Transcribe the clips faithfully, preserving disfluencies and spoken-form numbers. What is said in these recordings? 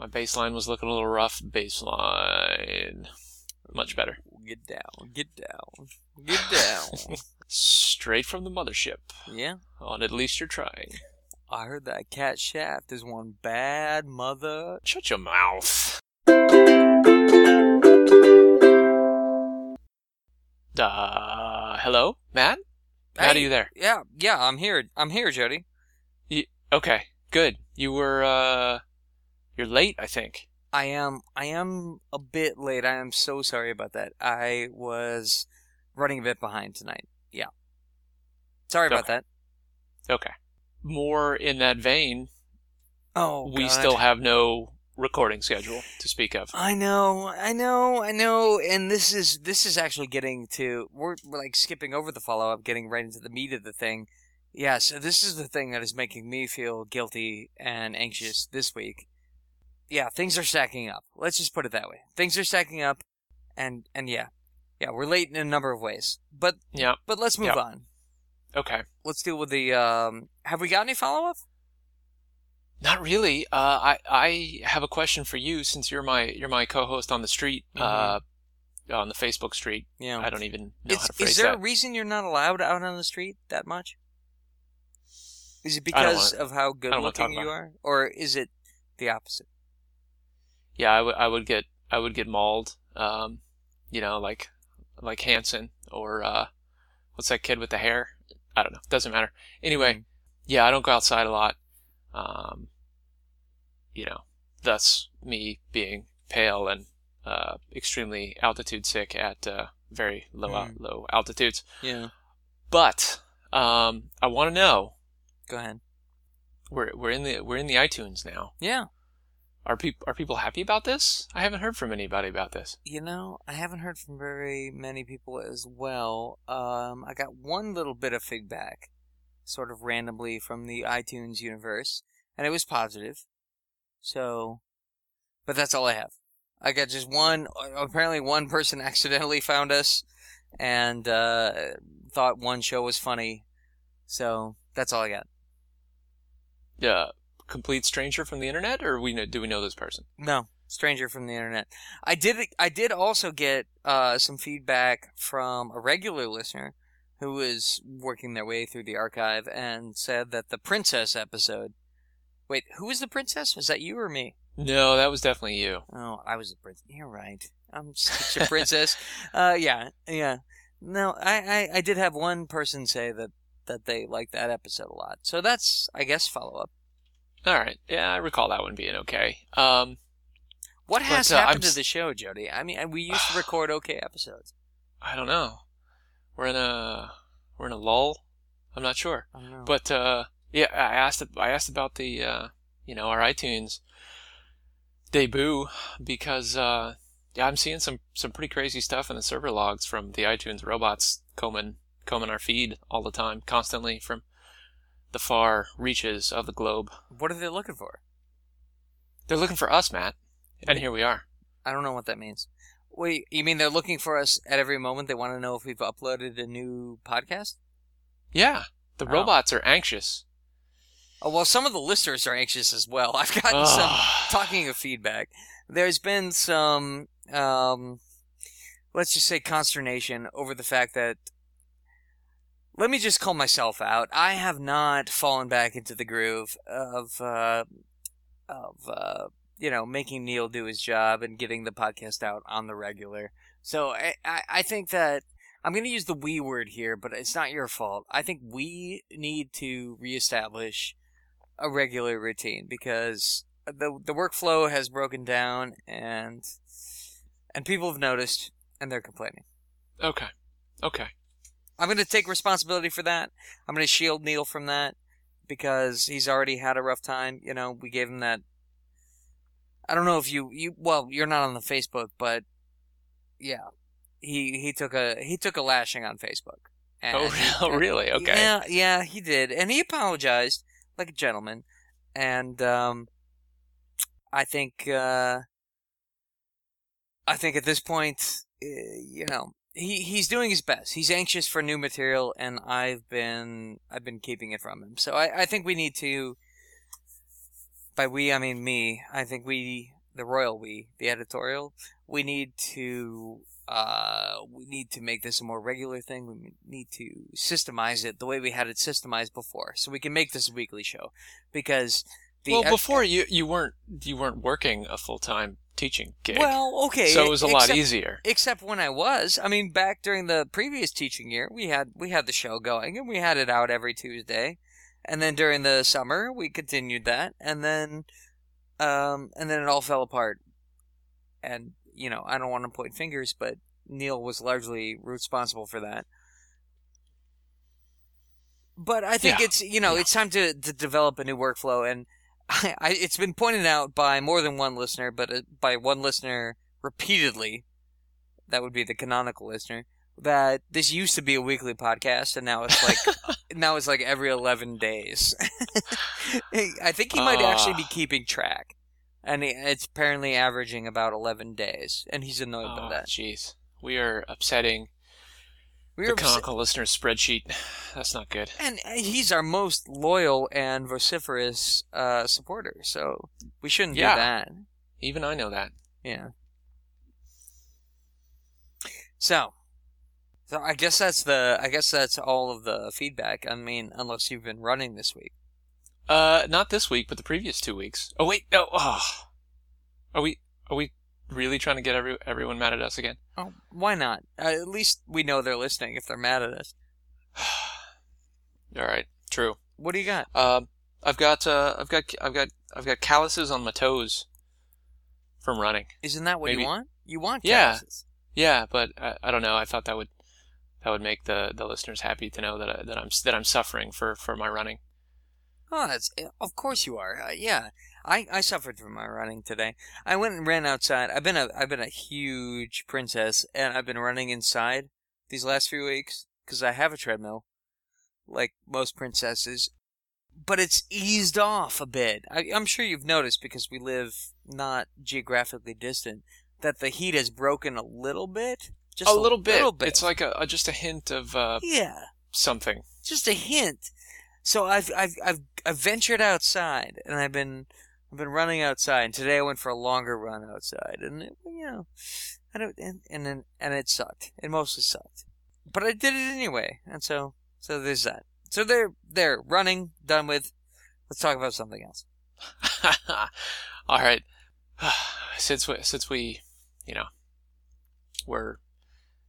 My baseline was looking a little rough. Baseline. Much better. Get down. Get down. Get down. Straight from the mothership. Yeah. On At Least You're Trying. I heard that Cat Shaft is one bad mother. Shut your mouth. Uh, hello? Matt? Hey, Matt, are you there? Yeah, yeah, I'm here. I'm here, Jody. You, okay, good. You were, uh... You're late, I think. I am. I am a bit late. I am so sorry about that. I was running a bit behind tonight. Yeah. Sorry okay. about that. Okay. More in that vein, oh, we God. still have no recording schedule to speak of. I know, I know, I know, and this is this is actually getting to we're, we're like skipping over the follow-up, getting right into the meat of the thing. Yeah, so this is the thing that is making me feel guilty and anxious this week. Yeah, things are stacking up. Let's just put it that way. Things are stacking up, and and yeah, yeah, we're late in a number of ways. But yeah, but let's move yeah. on. Okay. Let's deal with the, um, have we got any follow-up? Not really. Uh, I, I have a question for you since you're my, you're my co-host on the street, mm-hmm. uh, on the Facebook street. Yeah. I don't even know it's, how to phrase that. Is there that. a reason you're not allowed out on the street that much? Is it because wanna, of how good looking you are? It. Or is it the opposite? Yeah, I, w- I would get, I would get mauled, um, you know, like, like Hanson or, uh, what's that kid with the hair? I don't know. Doesn't matter. Anyway, yeah, I don't go outside a lot. Um, you know, thus me being pale and uh, extremely altitude sick at uh, very low mm. al- low altitudes. Yeah. But um, I want to know. Go ahead. We're we're in the we're in the iTunes now. Yeah. Are people are people happy about this? I haven't heard from anybody about this. You know, I haven't heard from very many people as well. Um, I got one little bit of feedback, sort of randomly from the iTunes universe, and it was positive. So, but that's all I have. I got just one. Apparently, one person accidentally found us and uh, thought one show was funny. So that's all I got. Yeah. Complete stranger from the internet, or we know, do we know this person? No, stranger from the internet. I did. I did also get uh, some feedback from a regular listener who was working their way through the archive and said that the princess episode. Wait, who was the princess? Was that you or me? No, that was definitely you. Oh, I was the princess. You're right. I'm such a princess. uh, yeah, yeah. No, I, I, I did have one person say that that they liked that episode a lot. So that's, I guess, follow up. All right. Yeah, I recall that one being okay. Um, what has but, uh, happened I'm... to the show, Jody? I mean, we used to record okay episodes. I don't know. We're in a we're in a lull. I'm not sure. I don't know. But uh, yeah, I asked I asked about the uh, you know our iTunes debut because uh, yeah, I'm seeing some, some pretty crazy stuff in the server logs from the iTunes robots combing combing our feed all the time, constantly from the far reaches of the globe. What are they looking for? They're looking for us, Matt. And here we are. I don't know what that means. Wait, you mean they're looking for us at every moment? They want to know if we've uploaded a new podcast? Yeah. The oh. robots are anxious. Oh, well, some of the listeners are anxious as well. I've gotten some, talking of feedback, there's been some, um, let's just say consternation over the fact that let me just call myself out. I have not fallen back into the groove of, uh, of uh, you know, making Neil do his job and getting the podcast out on the regular. So I, I, I think that I'm going to use the we word here, but it's not your fault. I think we need to reestablish a regular routine because the the workflow has broken down and and people have noticed and they're complaining. Okay. Okay. I'm going to take responsibility for that. I'm going to shield Neil from that because he's already had a rough time. You know, we gave him that. I don't know if you, you well, you're not on the Facebook, but yeah, he he took a he took a lashing on Facebook. And, oh, really? Okay. Yeah, yeah, he did, and he apologized like a gentleman, and um, I think uh, I think at this point, you know. He he's doing his best. He's anxious for new material, and I've been I've been keeping it from him. So I, I think we need to by we, I mean me, I think we, the royal we, the editorial, we need to uh, we need to make this a more regular thing. We need to systemize it the way we had it systemized before, so we can make this a weekly show. Because the well, ex- before you you weren't you weren't working a full time teaching gig. Well, okay, so it was a except, lot easier. Except when I was, I mean, back during the previous teaching year, we had we had the show going and we had it out every Tuesday. And then during the summer, we continued that, and then, um, and then it all fell apart. And you know, I don't want to point fingers, but Neil was largely responsible for that. But I think yeah. it's you know yeah. it's time to, to develop a new workflow, and I, I, it's been pointed out by more than one listener, but by one listener repeatedly. That would be the canonical listener. That this used to be a weekly podcast, and now it's like now it's like every eleven days. I think he might uh, actually be keeping track, and it's apparently averaging about eleven days, and he's annoyed oh, by that. Jeez, we are upsetting we the canonical obs- listener's spreadsheet. That's not good. And he's our most loyal and vociferous uh, supporter, so we shouldn't yeah. do that. Even I know that. Yeah. So. So I guess that's the. I guess that's all of the feedback. I mean, unless you've been running this week. Uh, not this week, but the previous two weeks. Oh wait, no. Oh, are we? Are we really trying to get every, everyone mad at us again? Oh, why not? Uh, at least we know they're listening if they're mad at us. All right, true. What do you got? Um, uh, I've got. Uh, I've got. I've got. I've got calluses on my toes from running. Isn't that what Maybe. you want? You want calluses? Yeah, yeah, but I, I don't know. I thought that would. That would make the, the listeners happy to know that I, that I'm that I'm suffering for, for my running. Oh, that's, of course you are. Uh, yeah, I, I suffered from my running today. I went and ran outside. I've been a I've been a huge princess, and I've been running inside these last few weeks because I have a treadmill, like most princesses. But it's eased off a bit. I, I'm sure you've noticed because we live not geographically distant that the heat has broken a little bit. Just a little, little, bit. little bit. It's like a, a just a hint of uh, yeah something. Just a hint. So I've I've I've I've ventured outside, and I've been I've been running outside. And today I went for a longer run outside, and it, you know, I don't and, and and it sucked. It mostly sucked, but I did it anyway. And so so there's that. So they're they're running done with. Let's talk about something else. All right. Since we, since we you know we're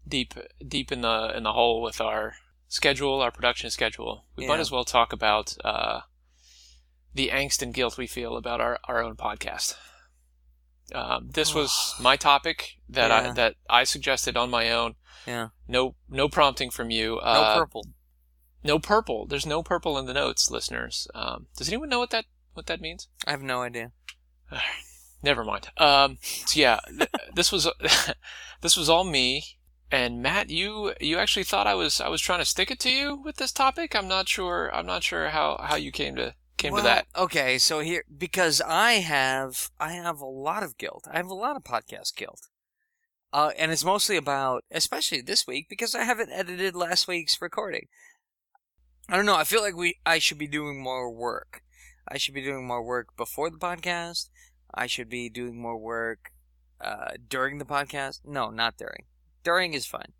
Deep, deep in the in the hole with our schedule, our production schedule. We yeah. might as well talk about uh, the angst and guilt we feel about our, our own podcast. Um, this was my topic that yeah. I that I suggested on my own. Yeah. No, no prompting from you. Uh, no purple. No purple. There's no purple in the notes, listeners. Um, does anyone know what that what that means? I have no idea. All right. Never mind. Um, so yeah, th- this was this was all me. And Matt, you, you actually thought I was I was trying to stick it to you with this topic. I'm not sure. I'm not sure how, how you came to came well, to that. Okay, so here because I have I have a lot of guilt. I have a lot of podcast guilt, uh, and it's mostly about, especially this week, because I haven't edited last week's recording. I don't know. I feel like we I should be doing more work. I should be doing more work before the podcast. I should be doing more work uh, during the podcast. No, not during. During is fine.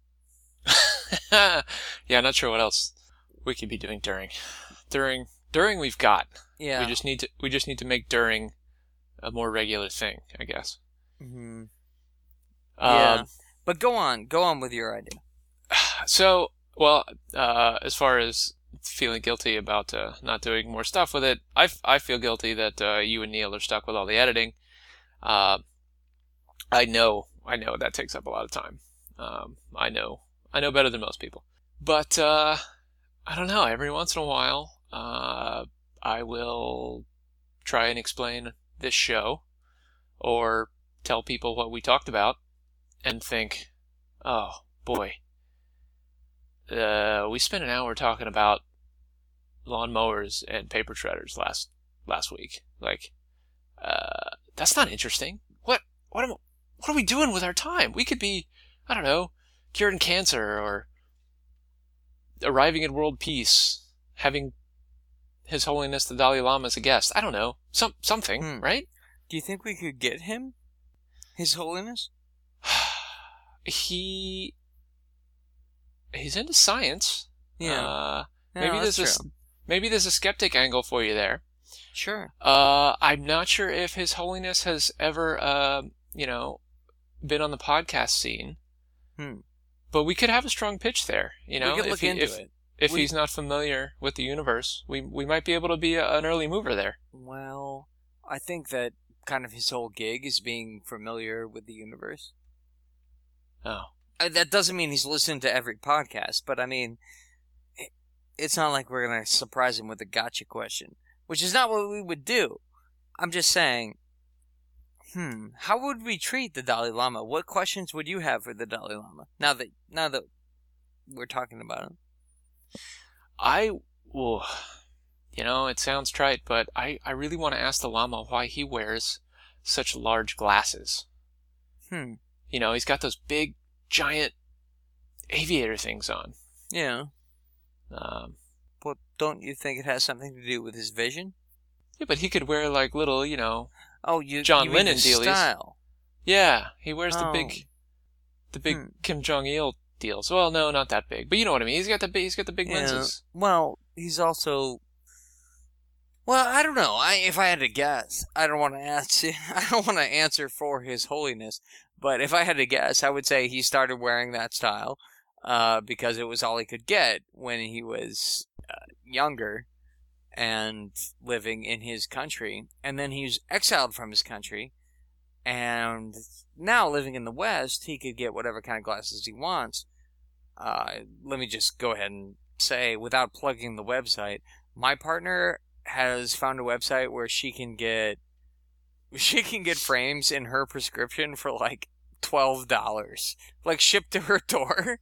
yeah, I'm not sure what else we could be doing during. During, during we've got. Yeah. We just need to. We just need to make during a more regular thing, I guess. Hmm. Um, yeah. But go on, go on with your idea. So, well, uh, as far as feeling guilty about uh, not doing more stuff with it, I, I feel guilty that uh, you and Neil are stuck with all the editing. Uh, I know, I know that takes up a lot of time. Um, I know, I know better than most people, but, uh, I don't know. Every once in a while, uh, I will try and explain this show or tell people what we talked about and think, oh boy, uh, we spent an hour talking about lawnmowers and paper shredders last, last week. Like, uh, that's not interesting. What, what am, what are we doing with our time? We could be, I don't know, curing cancer or arriving at world peace, having His Holiness the Dalai Lama as a guest. I don't know. Some something, hmm. right? Do you think we could get him? His Holiness? he He's into science. Yeah. Uh, no, maybe there's a, maybe there's a skeptic angle for you there. Sure. Uh, I'm not sure if His Holiness has ever, uh, you know, been on the podcast scene. Hmm. But we could have a strong pitch there, you know. We could look he, into if, it. If we, he's not familiar with the universe, we we might be able to be a, an early mover there. Well, I think that kind of his whole gig is being familiar with the universe. Oh. I, that doesn't mean he's listened to every podcast, but I mean, it, it's not like we're going to surprise him with a gotcha question, which is not what we would do. I'm just saying, hmm, how would we treat the Dalai Lama? What questions would you have for the Dalai Lama now that now that we're talking about him? I, well, you know, it sounds trite, but I, I really want to ask the Lama why he wears such large glasses. Hmm. You know, he's got those big, giant aviator things on. Yeah. Um. But don't you think it has something to do with his vision? Yeah, but he could wear, like, little, you know, oh, you, John you Lennon mean dealies. Style. Yeah, he wears oh. the big, the big hmm. Kim Jong-il deals. Well, no, not that big, but you know what I mean. He's got the big, he's got the big yeah. lenses. Well, he's also, well, I don't know. I if I had to guess, I don't want to ask. I don't want to answer for His Holiness, but if I had to guess, I would say he started wearing that style uh, because it was all he could get when he was uh, younger and living in his country, and then he was exiled from his country. And now, living in the West, he could get whatever kind of glasses he wants. Uh, let me just go ahead and say, without plugging the website, my partner has found a website where she can get she can get frames in her prescription for like twelve dollars, like shipped to her door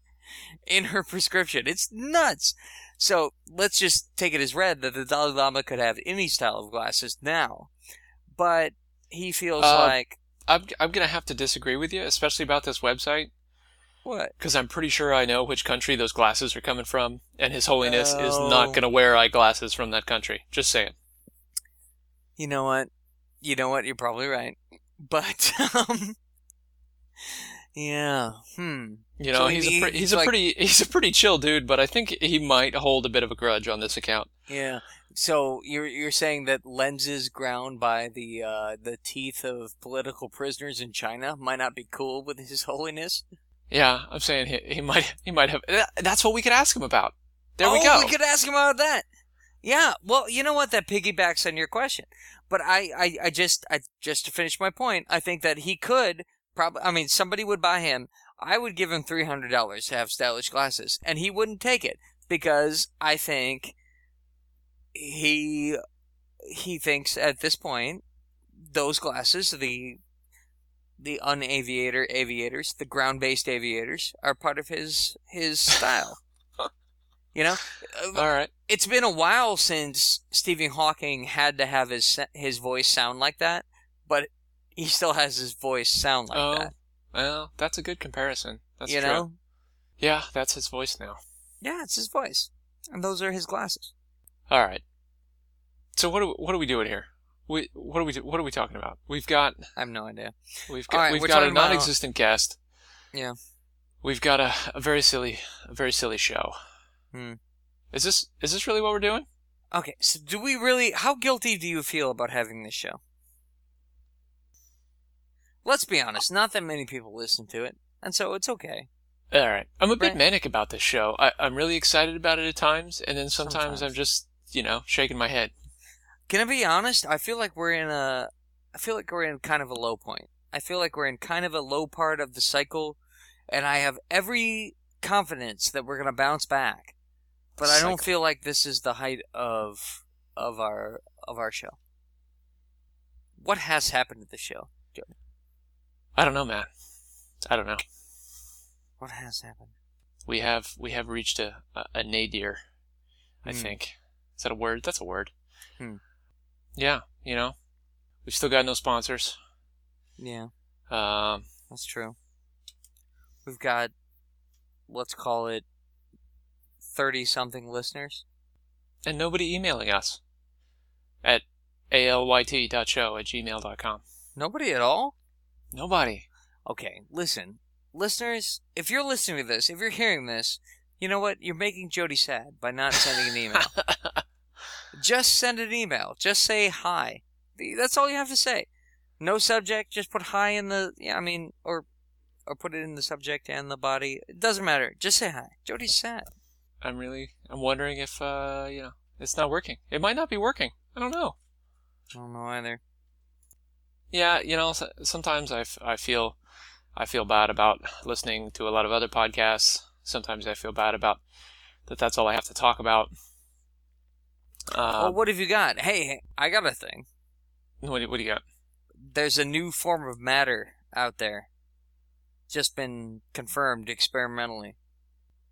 in her prescription. It's nuts. So let's just take it as read that the Dalai Lama could have any style of glasses now, but he feels uh, like. I'm I'm going to have to disagree with you, especially about this website. What? Because I'm pretty sure I know which country those glasses are coming from, and His Holiness oh. is not going to wear eyeglasses from that country. Just saying. You know what? You know what? You're probably right. But, um... yeah. Hmm. You know, so he's, he, a pre- he's, he's, a like, pretty, he's a pretty chill dude, but I think he might hold a bit of a grudge on this account. Yeah. So you're you're saying that lenses ground by the uh, the teeth of political prisoners in China might not be cool with His Holiness? Yeah, I'm saying he, he might he might have. That's what we could ask him about. There oh, we go. We could ask him about that. Yeah. Well, you know what? That piggybacks on your question. But I, I, I just I just to finish my point, I think that he could probably. I mean, somebody would buy him. I would give him three hundred dollars to have stylish glasses, and he wouldn't take it because I think. He he thinks at this point those glasses, the the unaviator aviators, the ground-based aviators, are part of his his style. You know? All right. It's been a while since Stephen Hawking had to have his his voice sound like that, but he still has his voice sound like oh, that. Well, that's a good comparison. That's you true. Know? Yeah, that's his voice now. Yeah, it's his voice. And those are his glasses. All right. So what are, what are we doing here? We what are we what are we talking about? We've got I have no idea. We've got right, we've got a non-existent about... guest. Yeah. We've got a, a very silly a very silly show. Hmm. Is this is this really what we're doing? Okay. So do we really? How guilty do you feel about having this show? Let's be honest. Not that many people listen to it, and so it's okay. All right. I'm a bit right. manic about this show. I, I'm really excited about it at times, and then sometimes, sometimes. I'm just. You know, shaking my head. Can I be honest? I feel like we're in a, I feel like we're in kind of a low point. I feel like we're in kind of a low part of the cycle, and I have every confidence that we're going to bounce back. But cycle. I don't feel like this is the height of of our of our show. What has happened to the show, Jody? I don't know, Matt. I don't know. What has happened? We have we have reached a a, a nadir, I mm. think. Is that a word? That's a word. Hmm. Yeah, you know, we've still got no sponsors. Yeah. Um, that's true. We've got, let's call it, thirty-something listeners. And nobody emailing us. at alyt dot show at gmail dot com. Nobody at all? Nobody. Okay, listen. Listeners, if you're listening to this, if you're hearing this, you know what? You're making Jody sad by not sending an email. Just send an email. Just say hi. That's all you have to say. No subject. Just put hi in the, yeah, I mean, or or put it in the subject and the body. It doesn't matter. Just say hi. Jody's sad. I'm really, I'm wondering if, uh, you know, it's not working. It might not be working. I don't know. I don't know either. Yeah, you know, sometimes I, I feel, I feel bad about listening to a lot of other podcasts. Sometimes I feel bad about that that's all I have to talk about. Uh, well, what have you got? Hey, I got a thing. What do, what do you got? There's a new form of matter out there. Just been confirmed experimentally.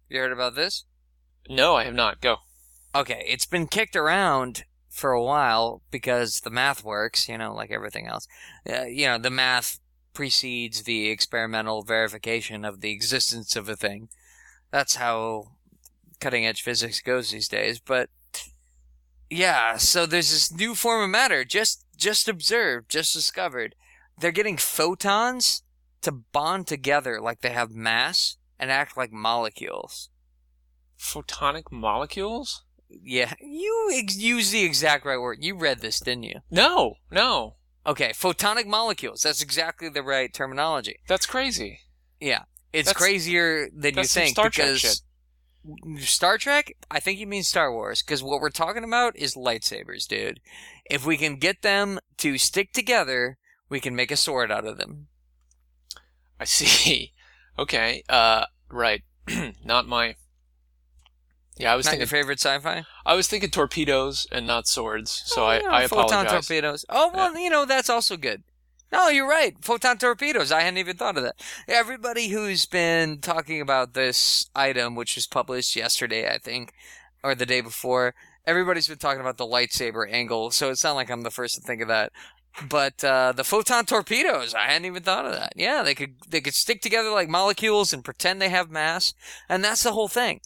You heard about this? No, I have not. Go. Okay, it's been kicked around for a while because the math works, you know, like everything else. Uh, you know, the math precedes the experimental verification of the existence of a thing. That's how cutting-edge physics goes these days. But, yeah, so there's this new form of matter just just observed, just discovered. They're getting photons to bond together like they have mass and act like molecules. Photonic molecules? Yeah, you ex- use the exact right word. You read this, didn't you? No, no. Okay, photonic molecules. That's exactly the right terminology. That's crazy. Yeah, it's that's, crazier than you think Star because Trek shit. Star Trek. I think you mean Star Wars because what we're talking about is lightsabers, dude. If we can get them to stick together, we can make a sword out of them. I see. Okay. Uh, right. Not my. Yeah, I was not thinking your favorite sci-fi. I was thinking torpedoes and not swords, so oh, yeah, I, I photon apologize. Photon torpedoes. Oh well, yeah. You know that's also good. No, you're right. Photon torpedoes. I hadn't even thought of that. Everybody who's been talking about this item, which was published yesterday, I think, or the day before, everybody's been talking about the lightsaber angle. So it's not like I'm the first to think of that. But uh, the photon torpedoes, I hadn't even thought of that. Yeah, they could they could stick together like molecules and pretend they have mass, and that's the whole thing.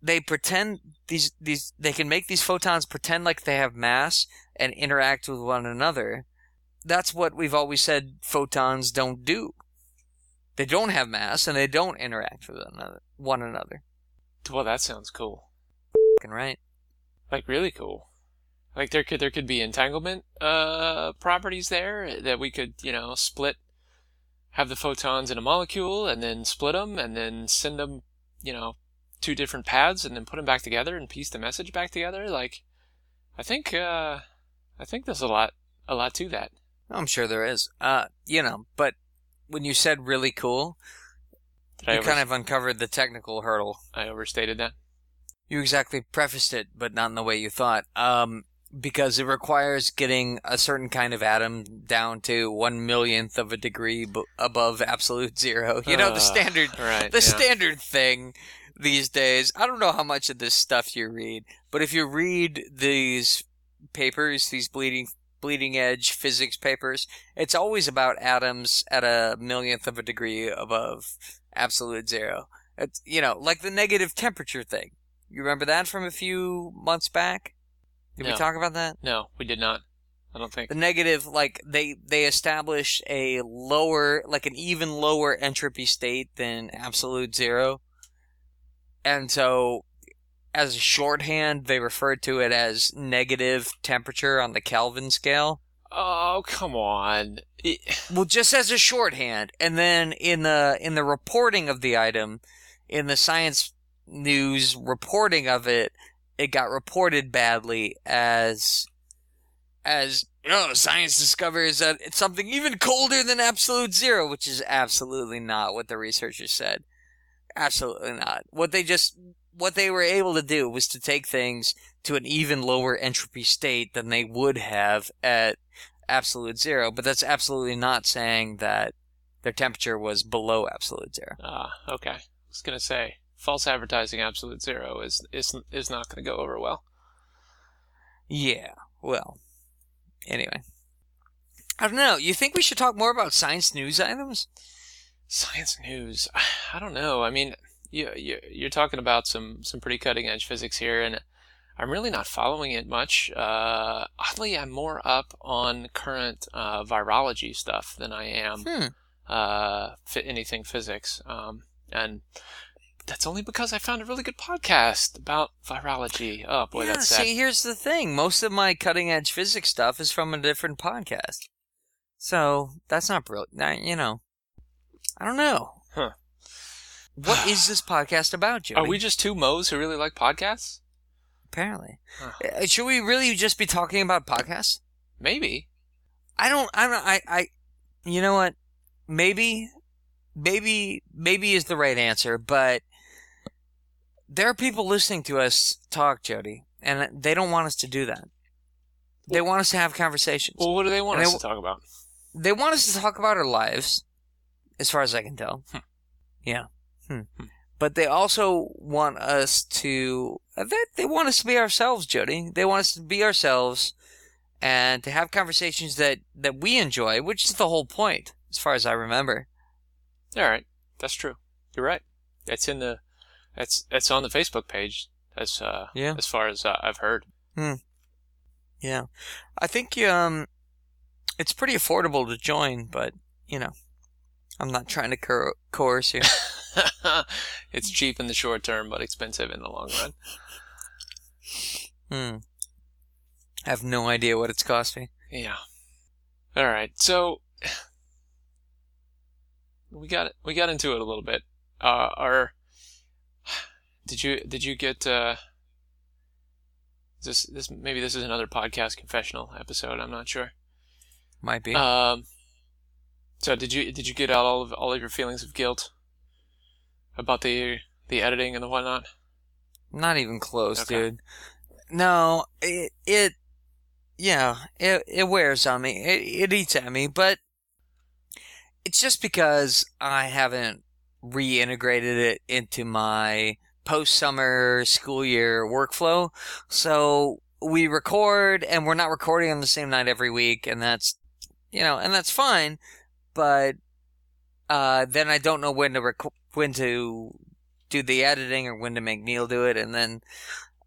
They pretend these these they can make these photons pretend like they have mass and interact with one another. That's what we've always said photons don't do. They don't have mass and they don't interact with another, one another. Well, that sounds cool. Fucking right. Like really cool. Like there could there could be entanglement uh, properties there that we could, you know, split, have the photons in a molecule and then split them and then send them, you know, two different paths and then put them back together and piece the message back together. Like, I think, uh, I think there's a lot, a lot to that. I'm sure there is. Uh, you know, but when you said really cool, Did you I over- kind of uncovered the technical hurdle. I overstated that. You exactly prefaced it, but not in the way you thought. Um, because it requires getting a certain kind of atom down to one millionth of a degree b- above absolute zero. You know, uh, the standard, right, the yeah. standard thing. These days, I don't know how much of this stuff you read, but if you read these papers, these bleeding bleeding edge physics papers, it's always about atoms at a millionth of a degree above absolute zero. It's, you know, like the negative temperature thing. You remember that from a few months back? Did no. we talk about that? No, we did not. I don't think. The negative, like, they, they establish a lower, like an even lower entropy state than absolute zero. And so, as a shorthand, they refer to it as negative temperature on the Kelvin scale. Oh, come on! It... Well, just as a shorthand, and then in the in the reporting of the item, in the science news reporting of it, it got reported badly as as you know, science discovers that it's something even colder than absolute zero, which is absolutely not what the researchers said. Absolutely not. What they just, what they were able to do was to take things to an even lower entropy state than they would have at absolute zero. But that's absolutely not saying that their temperature was below absolute zero. Ah, uh, okay. I was gonna say false advertising absolute zero is is is not gonna go over well. Yeah. Well. Anyway, I don't know. You think we should talk more about science news items? Science news. I don't know. I mean, you, you, you're talking about some, some pretty cutting edge physics here, and I'm really not following it much. Uh, oddly, I'm more up on current uh, virology stuff than I am hmm. uh, fit anything physics. Um, and that's only because I found a really good podcast about virology. Oh, boy, yeah, that's sad. See, here's the thing. Most of my cutting-edge physics stuff is from a different podcast. So that's not brilliant. You know, I don't know. Huh. What is this podcast about, Jody? Are we just two Moes who really like podcasts? Apparently. Huh. Should we really just be talking about podcasts? Maybe. I don't, I don't, I, I, you know what? Maybe, maybe, maybe is the right answer, but there are people listening to us talk, Jody, and they don't want us to do that. They want us to have conversations. Well, what do they want and us they, to talk about? They want us to talk about our lives, as far as I can tell. Hmm. Yeah. Hmm. Hmm. But they also want us to, they, they want us to be ourselves, Jody. They want us to be ourselves and to have conversations that, that we enjoy, which is the whole point, as far as I remember. All right. That's true. You're right. It's in the, it's, it's on the Facebook page as, uh, yeah. as far as uh, I've heard. Hmm. Yeah. I think, um, it's pretty affordable to join, but, you know, I'm not trying to co- coerce you. It's cheap in the short term, but expensive in the long run. Hmm. I have no idea what it's cost me. Yeah. All right. So we got we got into it a little bit. Uh, our did you did you get uh, this this maybe this is another podcast confessional episode? I'm not sure. Might be. Um. So did you did you get out all of all of your feelings of guilt? About the the editing and the whatnot? Not even close, okay. Dude. No, it, it yeah, it, it wears on me. It, it eats at me, but it's just because I haven't reintegrated it into my post-summer school year workflow. So we record, and we're not recording on the same night every week, and that's, you know, and that's fine, but uh, then I don't know when to record. When to do the editing or when to make Neil do it, and then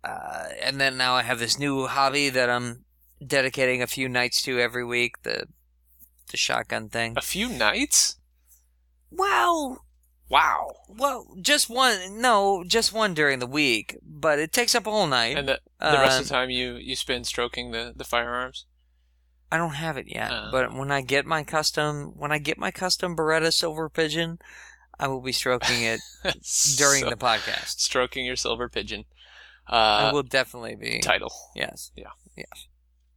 uh, and then now I have this new hobby that I'm dedicating a few nights to every week, the the shotgun thing. A few nights? Wow. Wow. Well, just one, no, just one during the week, but it takes up a whole night. And the, the rest um, of the time you, you spend stroking the, the firearms? I don't have it yet, uh. but when I get my custom, when I get my custom Beretta Silver Pigeon, I will be stroking it during so, the podcast. Stroking your silver pigeon. Uh, I will definitely be. Title. Yes. Yeah. Yeah.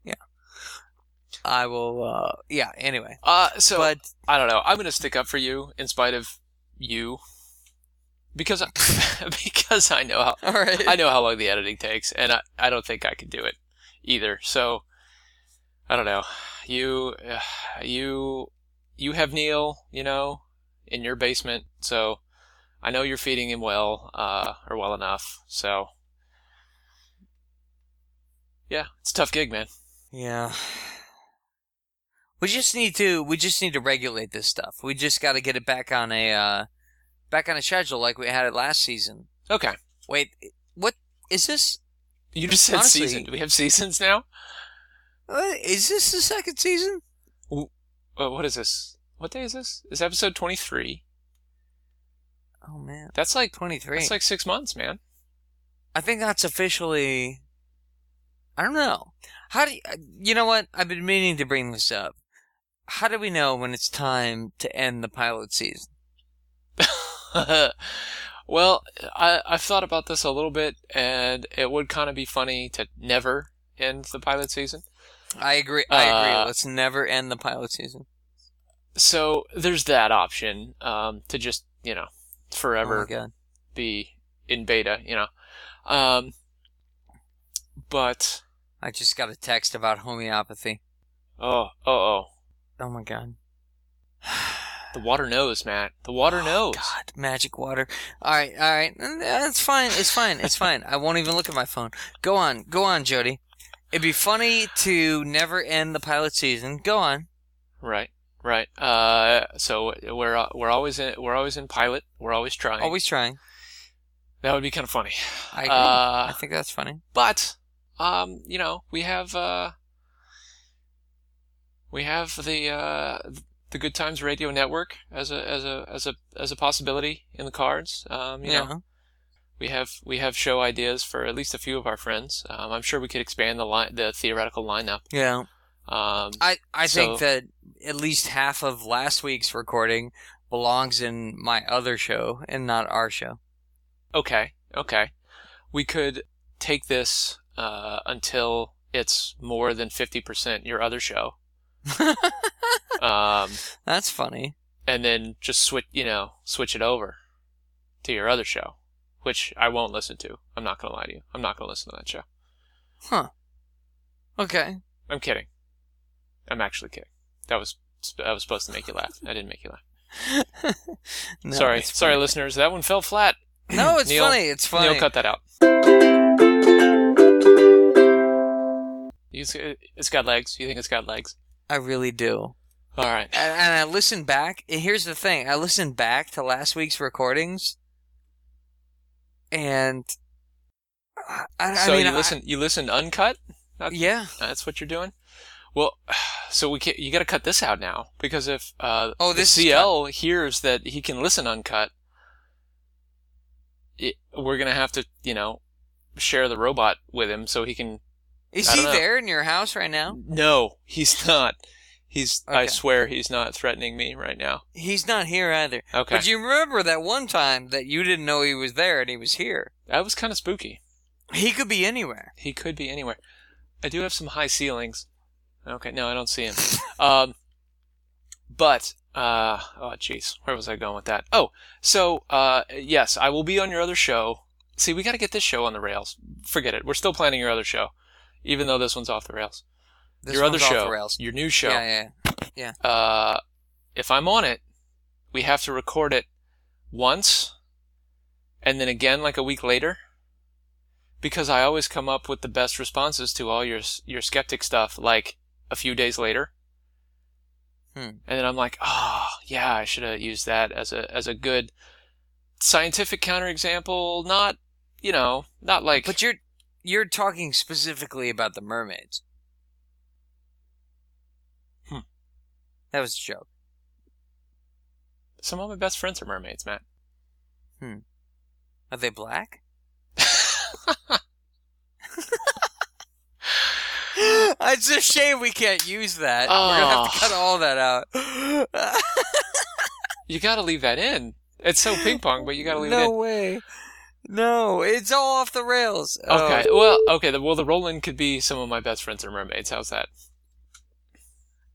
Yeah. I will. Uh, yeah. Anyway. Uh, so but, I don't know. I'm going to stick up for you in spite of you, because I, because I know how All right. I know how long the editing takes, and I, I don't think I can do it either. So I don't know. You uh, you you have Neil. You know. In your basement, so I know you're feeding him well, uh, or well enough, so yeah, it's a tough gig, man. Yeah. We just need to, we just need to regulate this stuff. We just gotta get it back on a, uh, back on a schedule like we had it last season. Okay. Wait, what, is this? You just said Honestly, season. Do we have seasons now? Uh, is this the second season? Ooh, uh, what is this? What day is this? It's episode twenty-three. Oh, man. That's like twenty-three. That's like six months, man. I think that's officially... I don't know. How do you... You know what? I've been meaning to bring this up. How do we know when it's time to end the pilot season? Well, I, I've thought about this a little bit, and it would kind of be funny to never end the pilot season. I agree. I agree. Uh, Let's never end the pilot season. So there's that option um, to just, you know, forever oh be in beta, you know. Um, but I just got a text about homeopathy. Oh, oh, oh. Oh, my God. The water knows, Matt. The water oh knows. God, magic water. All right, all right. It's fine. It's fine. It's fine. I won't even look at my phone. Go on. Go on, Jody. It'd be funny to never end the pilot season. Go on. Right. Right. Uh, so we're we're always in we're always in pilot. We're always trying. Always trying. That would be kind of funny. I agree. Uh, I think that's funny. But um, you know, we have uh, we have the uh, the Good Times Radio Network as a as a as a as a possibility in the cards. Um, you yeah. know, we have we have show ideas for at least a few of our friends. Um, I'm sure we could expand the line, the theoretical lineup. Yeah. Um, I I so, think that at least half of last week's recording belongs in my other show and not our show. Okay, okay. We could take this uh, until it's more than fifty percent your other show. um, That's funny. And then just switch, you know, switch it over to your other show, which I won't listen to. I'm not going to lie to you. I'm not going to listen to that show. Huh. Okay. I'm kidding. I'm actually kidding. That was I was supposed to make you laugh. I didn't make you laugh. no, sorry, sorry, listeners. That one fell flat. No, it's Neil, funny. It's funny. Neil, cut that out. It's got legs. You think it's got legs? I really do. All right. And, and I listened back. And here's the thing. I listened back to last week's recordings, and I, I so mean, you listen. You listened uncut. That's, yeah, that's what you're doing. Well, so we can't, you got to cut this out now, because if uh, oh, this C L hears that he can listen uncut, it, we're gonna have to, you know, share the robot with him so he can. Is he know. there in your house right now? No, he's not. He's. Okay. I swear he's not threatening me right now. He's not here either. Okay. But you remember that one time that you didn't know he was there and he was here. That was kind of spooky. He could be anywhere. He could be anywhere. I do have some high ceilings. Okay, no, I don't see him. um, but, uh, oh, jeez, where was I going with that? Oh, so, uh, yes, I will be on your other show. See, we got to get this show on the rails. Forget it. We're still planning your other show, even though this one's off the rails. This your other show, off the rails. Your new show. Yeah, yeah, yeah. Uh, if I'm on it, we have to record it once, and then again like a week later. Because I always come up with the best responses to all your your skeptic stuff, like a few days later, hmm. and then I'm like, oh yeah, I should have used that as a as a good scientific counterexample. Not you know, not like. But you're you're talking specifically about the mermaids. Hmm. That was a joke. Some of my best friends are mermaids, Matt. Hmm. Are they black? It's a shame we can't use that. Oh. We're gonna have to cut all that out. You gotta leave that in. It's so ping pong, but you gotta leave no it in. No way. No, it's all off the rails. Okay. Oh. Well, okay. The, well, the Roland could be some of my best friends are mermaids. How's that?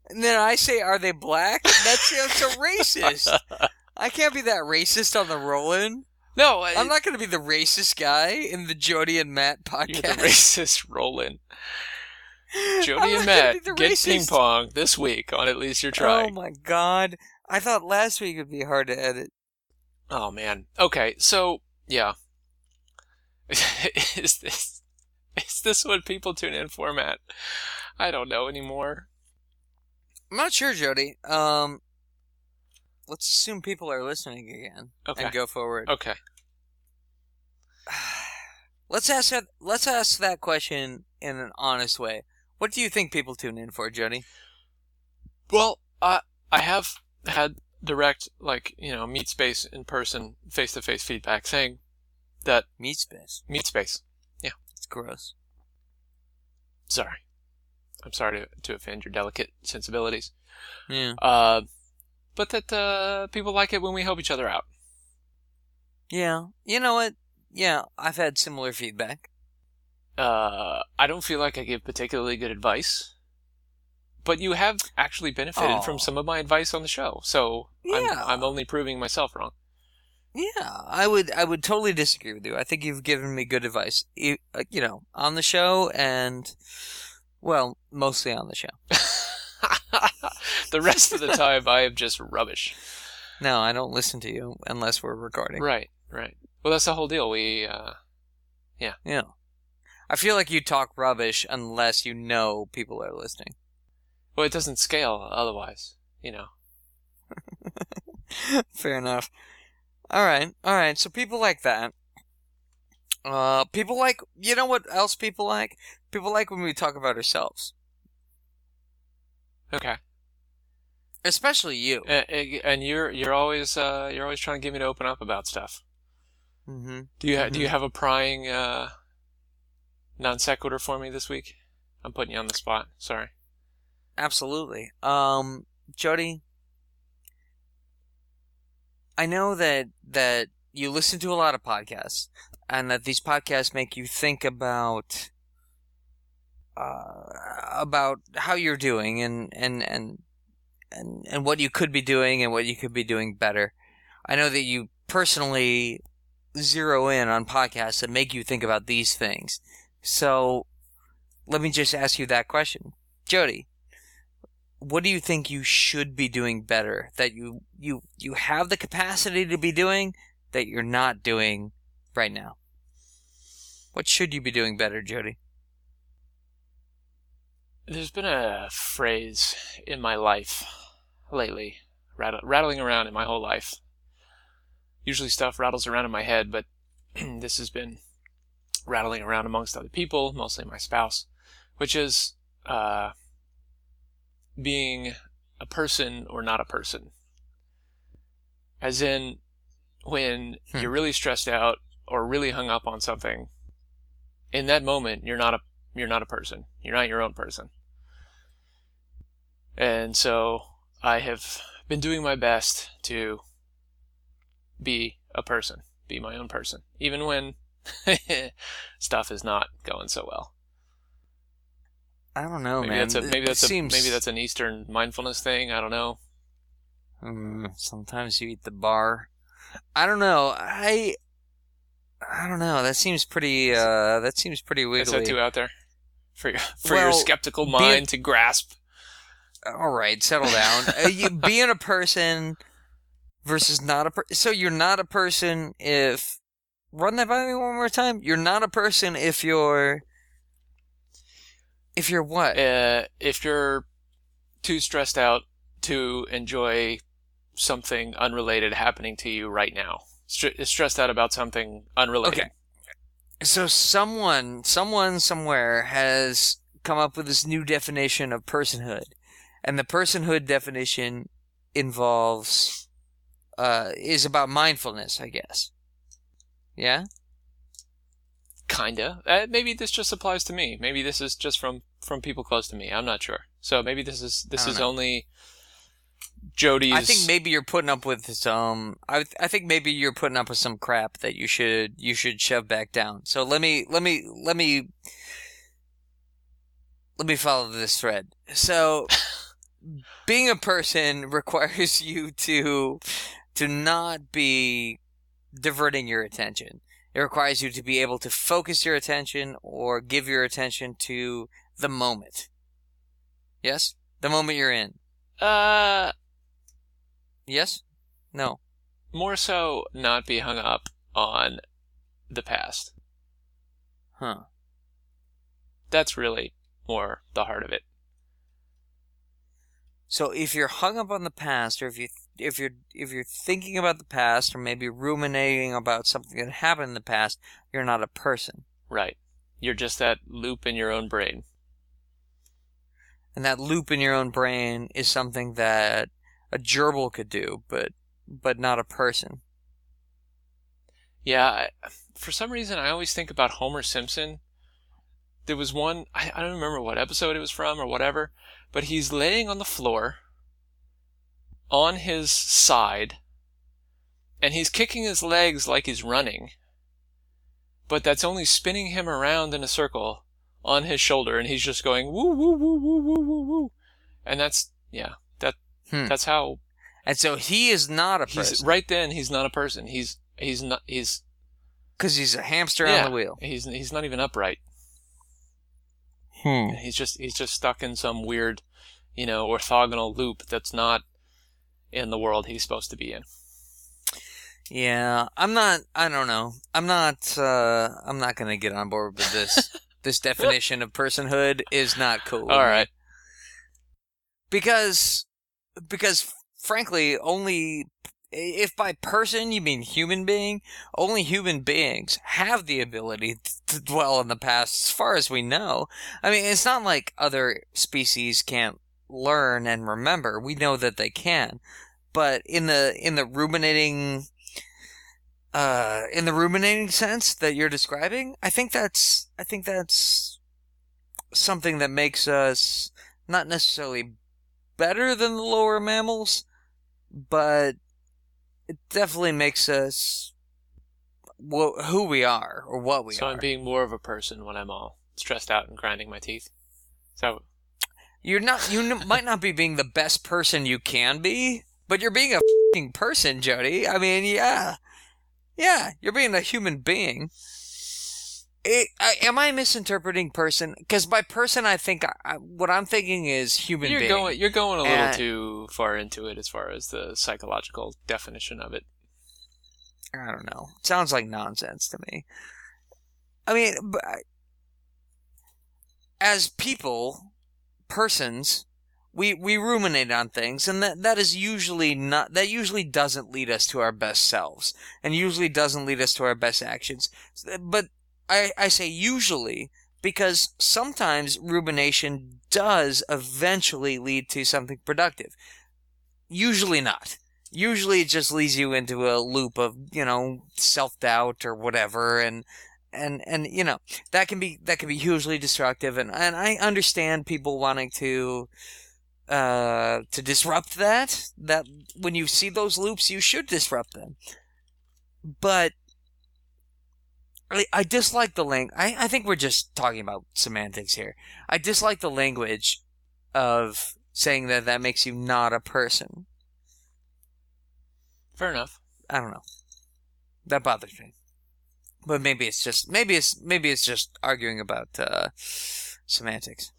And then I say, are they black? That's, that's a racist. I can't be that racist on the Roland. No, I, I'm not going to be the racist guy in the Jody and Matt podcast. You're the racist Roland. Jody and Matt get racist. Ping pong this week on At Least You're Trying. Oh my God. I thought last week would be hard to edit. Oh man. Okay, so, yeah. is, this, is this what people tune in for, Matt? I don't know anymore. I'm not sure, Jody. Um... Let's assume people are listening again okay. and go forward. Okay. Let's ask that, let's ask that question in an honest way. What do you think people tune in for, Jody? Well, uh, I have had direct, like, you know, meet space in person, face-to-face feedback saying that... Meet space? Meet space, yeah. It's gross. Sorry. I'm sorry to, to offend your delicate sensibilities. Yeah. Uh... But that uh, people like it when we help each other out. Yeah. You know what? Yeah, I've had similar feedback. Uh, I don't feel like I give particularly good advice. But you have actually benefited oh. from some of my advice on the show. So yeah. I'm, I'm only proving myself wrong. Yeah, I would I would totally disagree with you. I think you've given me good advice, you, uh, you know, on the show and, well, mostly on the show. The rest of the time, I am just rubbish. No, I don't listen to you unless we're recording. Right, right. Well, that's the whole deal. We, uh, yeah. Yeah. I feel like you talk rubbish unless you know people are listening. Well, it doesn't scale otherwise, you know. Fair enough. All right, all right. So people like that. Uh, people like, you know what else people like? People like when we talk about ourselves. Okay. Especially you. And, and you're you're always uh, you're always trying to get me to open up about stuff. Mm-hmm. Do you ha- mm-hmm. do you have a prying uh, non sequitur for me this week? I'm putting you on the spot. Sorry. Absolutely, um, Jody. I know that that you listen to a lot of podcasts, and that these podcasts make you think about uh, about how you're doing and and and. And, and what you could be doing and what you could be doing better. I know that you personally zero in on podcasts that make you think about these things. So let me just ask you that question. Jody, what do you think you should be doing better that you, you, you have the capacity to be doing that you're not doing right now? What should you be doing better, Jody? There's been a phrase in my life lately, ratt- rattling around in my whole life. Usually stuff rattles around in my head, but this has been rattling around amongst other people, mostly my spouse, which is uh, being a person or not a person. As in, when hmm. you're really stressed out or really hung up on something, in that moment, you're not a you're not a person. You're not your own person. And so I have been doing my best to be a person, be my own person, even when stuff is not going so well. I don't know, maybe man. That's a, maybe, that's a, seems... maybe that's an Eastern mindfulness thing. I don't know. Mm, sometimes you eat the bar. I don't know. I I don't know. That seems pretty. Uh, that seems pretty wiggly. That's too out there for your, for well, your skeptical mind be, to grasp. All right, settle down. uh, you, being a person versus not a person. So you're not a person if. Run that by me one more time. You're not a person if you're. If you're what? Uh, if you're too stressed out to enjoy something unrelated happening to you right now. St- stressed out about something unrelated. Okay. So someone, someone somewhere has come up with this new definition of personhood. And the personhood definition involves, uh, is about mindfulness, I guess. Yeah? Kinda. Uh, maybe this just applies to me. Maybe this is just from, from people close to me. I'm not sure. So maybe this is, this is know. only... Jody's... I think maybe you're putting up with some. I I think maybe you're putting up with some crap that you should you should shove back down. So let me let me let me let me follow this thread. So being a person requires you to to not be diverting your attention. It requires you to be able to focus your attention or give your attention to the moment. Yes, the moment you're in. Uh. Yes? No. More so not be hung up on the past. Huh. That's really more the heart of it. So if you're hung up on the past, or if you if you're if you're thinking about the past, or maybe ruminating about something that happened in the past, you're not a person. Right. You're just that loop in your own brain. And that loop in your own brain is something that a gerbil could do, but but not a person. Yeah, I, for some reason I always think about Homer Simpson. There was one, I, I don't remember what episode it was from or whatever, but he's laying on the floor on his side, and he's kicking his legs like he's running, but that's only spinning him around in a circle on his shoulder, and he's just going, woo, woo, woo, woo, woo, woo, woo. And that's, yeah. Hmm. That's how, and so he is not a person. Right then, he's not a person. He's he's not he's because he's a hamster yeah, on the wheel. He's he's not even upright. Hmm. He's just he's just stuck in some weird, you know, orthogonal loop that's not in the world he's supposed to be in. Yeah, I'm not. I don't know. I'm not. Uh, I'm not going to get on board with this. This definition of personhood is not cool. All right, because. Because, frankly, only if by person you mean human being, only human beings have the ability to dwell in the past as far as we know. I mean, it's not like other species can't learn and remember. We know that they can. But in the in the ruminating uh in the ruminating sense that you're describing, I think that's I think that's something that makes us not necessarily better than the lower mammals, but it definitely makes us wh- who we are or what we are. So I'm being more of a person when I'm all stressed out and grinding my teeth. So you're not. You n- might not be being the best person you can be, but you're being a f***ing person, Jody. I mean, yeah, yeah, you're being a human being. It, I, am I misinterpreting person? Because by person, I think I, I, what I'm thinking is human you're being. Going, you're going a little and, too far into it as far as the psychological definition of it. I don't know. It sounds like nonsense to me. I mean, but, as people, persons, we we ruminate on things, and that that is usually not that usually doesn't lead us to our best selves, and usually doesn't lead us to our best actions, but. I, I say usually because sometimes rumination does eventually lead to something productive. Usually not. Usually it just leads you into a loop of, you know, self-doubt or whatever, and and, and you know, that can be that can be hugely destructive, and, and I understand people wanting to uh to disrupt that. That when you see those loops you should disrupt them. But I dislike the language. I think we're just talking about semantics here. I dislike the language of saying that that makes you not a person. Fair enough. I don't know. That bothers me. But maybe it's just maybe it's maybe it's just arguing about uh, semantics.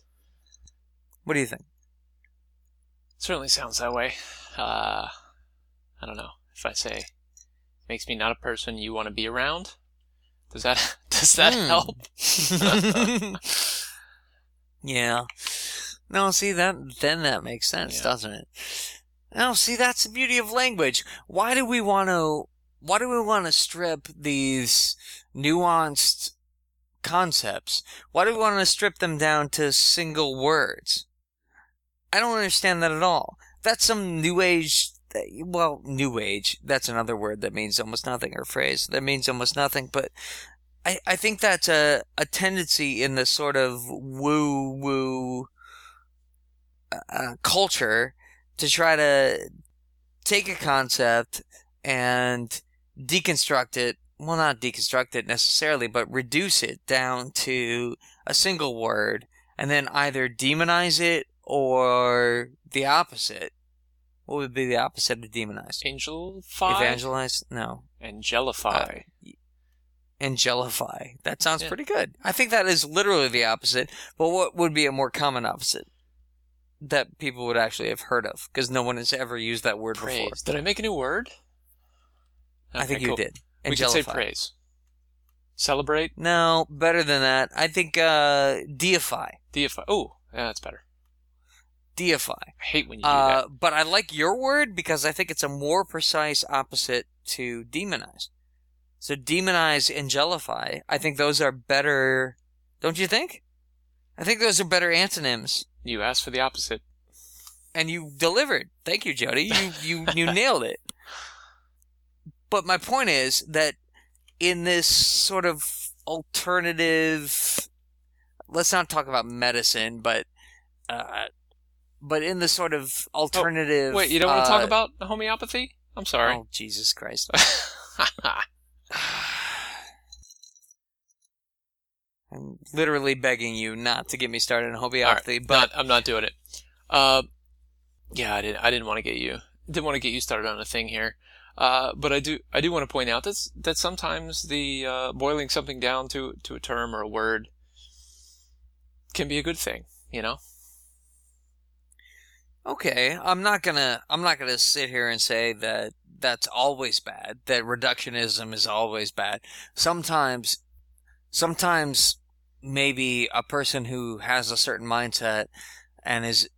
What do you think? It certainly sounds that way. Uh, I don't know if I say makes me not a person you want to be around. Does that does that mm. help? Yeah. No, see that then that makes sense, yeah. Doesn't it? No, see that's the beauty of language. Why do we want to? Why do we want to strip these nuanced concepts? Why do we want to strip them down to single words? I don't understand that at all. That's some new age. Well, new age, that's another word that means almost nothing, or phrase that means almost nothing, but I, I think that's a, a tendency in the sort of woo-woo uh, culture to try to take a concept and deconstruct it, well, not deconstruct it necessarily, but reduce it down to a single word, and then either demonize it or the opposite. What would be the opposite of demonize? Angelify? Evangelize? No. Angelify. Uh, angelify. That sounds yeah. pretty good. I think that is literally the opposite, but what would be a more common opposite that people would actually have heard of? Because no one has ever used that word praise. Before. Did I make a new word? Okay, I think cool. you did. Angelify. We could say praise. Celebrate? No, better than that. I think uh, deify. Deify. Oh, yeah, that's better. Deify. I hate when you do uh, that. But I like your word because I think it's a more precise opposite to demonize. So demonize, angelify, I think those are better, don't you think? I think those are better antonyms. You asked for the opposite. And you delivered. Thank you, Jody. You you, you nailed it. But my point is that in this sort of alternative, let's not talk about medicine, but... Uh, But in the sort of alternative... Oh, wait, you don't uh, want to talk about homeopathy? I'm sorry. Oh, Jesus Christ. I'm literally begging you not to get me started in homeopathy, right, but... Not, I'm not doing it. Uh, yeah, I didn't, I didn't want to get you... didn't want to get you started on a thing here. Uh, but I do I do want to point out that's, that sometimes the uh, boiling something down to, to a term or a word can be a good thing, you know? Okay, I'm not gonna I'm not gonna sit here and say that that's always bad, that reductionism is always bad. Sometimes sometimes maybe a person who has a certain mindset and is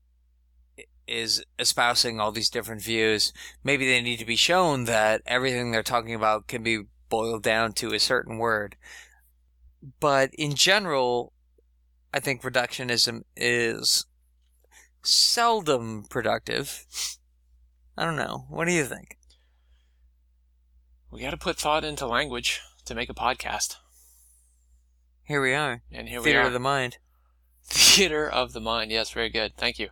is espousing all these different views, maybe they need to be shown that everything they're talking about can be boiled down to a certain word. But in general, I think reductionism is seldom productive. I don't know. What do you think? We got to put thought into language to make a podcast. Here we are. And here we are. Theater of the mind. Theater of the mind. Yes, very good. Thank you.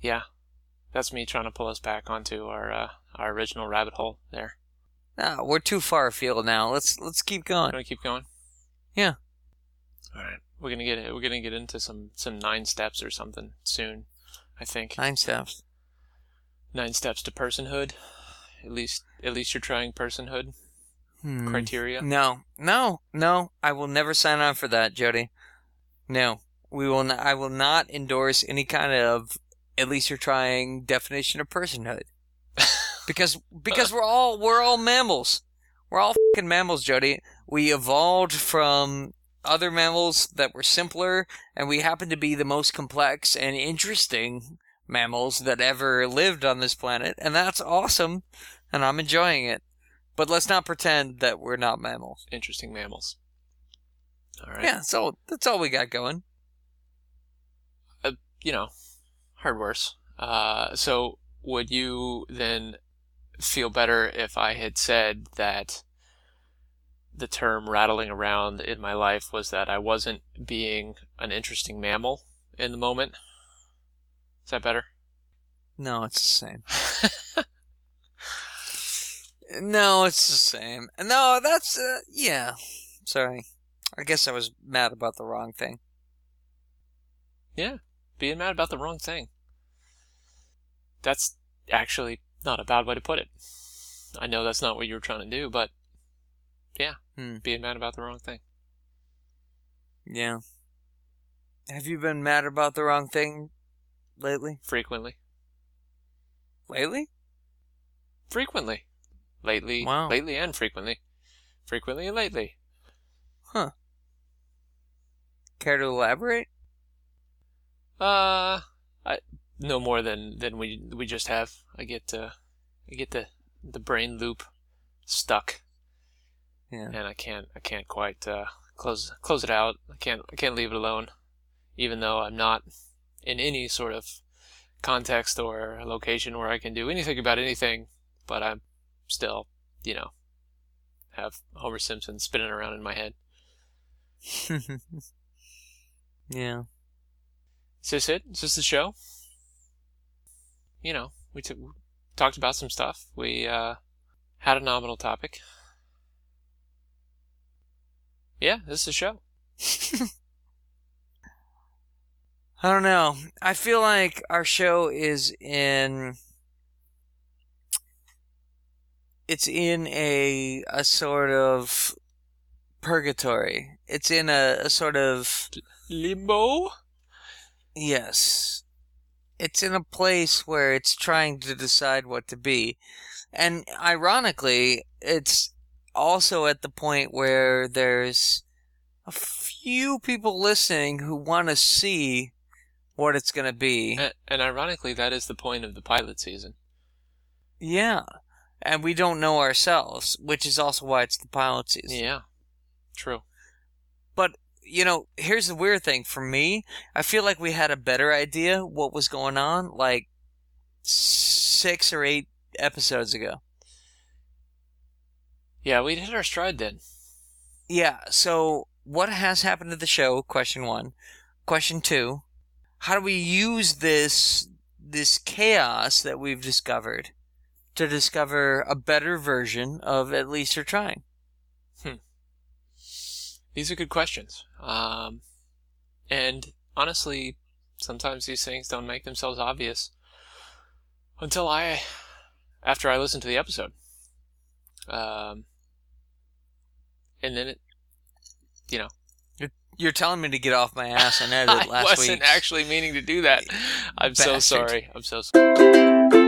Yeah, that's me trying to pull us back onto our uh, our original rabbit hole there. No, we're too far afield now. Let's let's keep going. Can we keep going? Yeah. All right. We're gonna get we're gonna get into some, some nine steps or something soon, I think. Nine steps. Nine steps to personhood. At least at least you're trying personhood hmm. criteria. No, no, no. I will never sign on for that, Jody. No, we will. Not, I will not endorse any kind of. At least you're trying definition of personhood, because because we're all we're all mammals, we're all fucking mammals, Jody. We evolved from other mammals that were simpler, and we happen to be the most complex and interesting mammals that ever lived on this planet, and that's awesome, and I'm enjoying it. But let's not pretend that we're not mammals. Interesting mammals. All right. Yeah. So that's all we got going. Uh, you know. Heard worse. Uh, so would you then feel better if I had said that the term rattling around in my life was that I wasn't being an interesting mammal in the moment? Is that better? No, it's the same. No, it's the same. No, that's, uh, yeah. Sorry. I guess I was mad about the wrong thing. Yeah. Being mad about the wrong thing. That's actually not a bad way to put it. I know that's not what you were trying to do, but yeah, hmm. being mad about the wrong thing. Yeah. Have you been mad about the wrong thing lately? Frequently. Lately? Frequently. Lately. Wow. Lately and frequently. Frequently and lately. Huh. Care to elaborate? Uh, I, no more than, than we we just have. I get uh, I get the the brain loop stuck, yeah. And I can't I can't quite uh, close close it out. I can't I can't leave it alone, even though I'm not in any sort of context or location where I can do anything about anything. But I'm still, you know, have Homer Simpson spinning around in my head. Yeah. Is this it? Is this the show? You know, we t- talked about some stuff. We uh, had a nominal topic. Yeah, this is the show. I don't know. I feel like our show is in... It's in a a sort of purgatory. It's in a, a sort of... Limbo? Yes. It's in a place where it's trying to decide what to be. And ironically, it's also at the point where there's a few people listening who want to see what it's going to be. And, and ironically, that is the point of the pilot season. Yeah. And we don't know ourselves, which is also why it's the pilot season. Yeah. True. But... You know, here's the weird thing. For me, I feel like we had a better idea what was going on like six or eight episodes ago. Yeah, we hit our stride then. Yeah, so what has happened to the show? Question one. Question two, how do we use this this chaos that we've discovered to discover a better version of At Least You're Trying? Hmm. These are good questions. Um, and honestly, sometimes these things don't make themselves obvious until I, after I listen to the episode. Um, and then it, you know. You're, you're telling me to get off my ass. I know that last week. I wasn't week. actually meaning to do that. I'm Bastard. so sorry. I'm so sorry.